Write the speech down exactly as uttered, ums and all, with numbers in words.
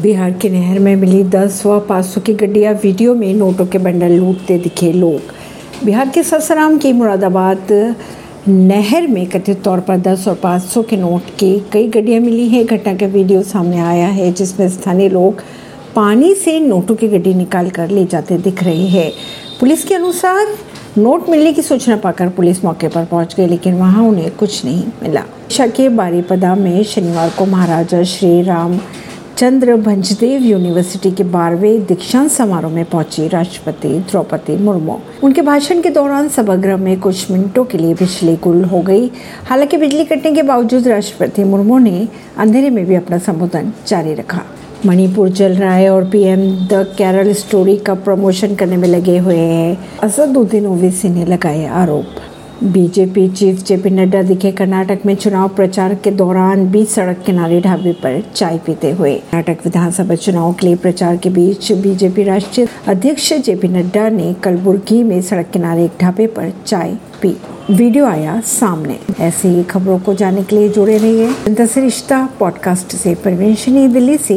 बिहार की नहर में मिली दस व पाँच सौ की गड्डियाँ, वीडियो में नोटों के बंडल लूटते दिखे लोग। बिहार के सासाराम की मुरादाबाद नहर में कथित तौर पर दस और पाँच सौ के नोट की कई गड्डियाँ मिली हैं। घटना का वीडियो सामने आया है, जिसमें स्थानीय लोग पानी से नोटों की गड्डी निकाल कर ले जाते दिख रही है। पुलिस के अनुसार नोट मिलने की सूचना पाकर पुलिस मौके पर पहुंच गई, लेकिन वहां उन्हें कुछ नहीं मिला। ओडिशा के बारीपदा में शनिवार को महाराजा श्री राम चंद्र भंजदेव यूनिवर्सिटी के बारहवें दीक्षांत समारोह में पहुंची राष्ट्रपति द्रौपदी मुर्मू। उनके भाषण के दौरान सभागृह में कुछ मिनटों के लिए बिजली गुल हो गई। हालांकि बिजली कटने के बावजूद राष्ट्रपति मुर्मू ने अंधेरे में भी अपना संबोधन जारी रखा। मणिपुर जल रहा है और पीएम द केरल स्टोरी का प्रमोशन करने में लगे हुए हैं, असदुद्दीन ओवीसी ने लगाए आरोप। बीजेपी चीफ जेपी नड्डा दिखे कर्नाटक में चुनाव प्रचार के दौरान बीच सड़क किनारे ढाबे पर चाय पीते हुए। कर्नाटक विधानसभा चुनाव के लिए प्रचार के बीच बीजेपी राष्ट्रीय अध्यक्ष जेपी नड्डा ने कलबुर्गी में सड़क किनारे एक ढाबे पर चाय पी। वीडियो आया सामने। ऐसी खबरों को जानने के लिए जुड़े रहिए जनता से रिश्ता पॉडकास्ट से। परवीन दिल्ली से।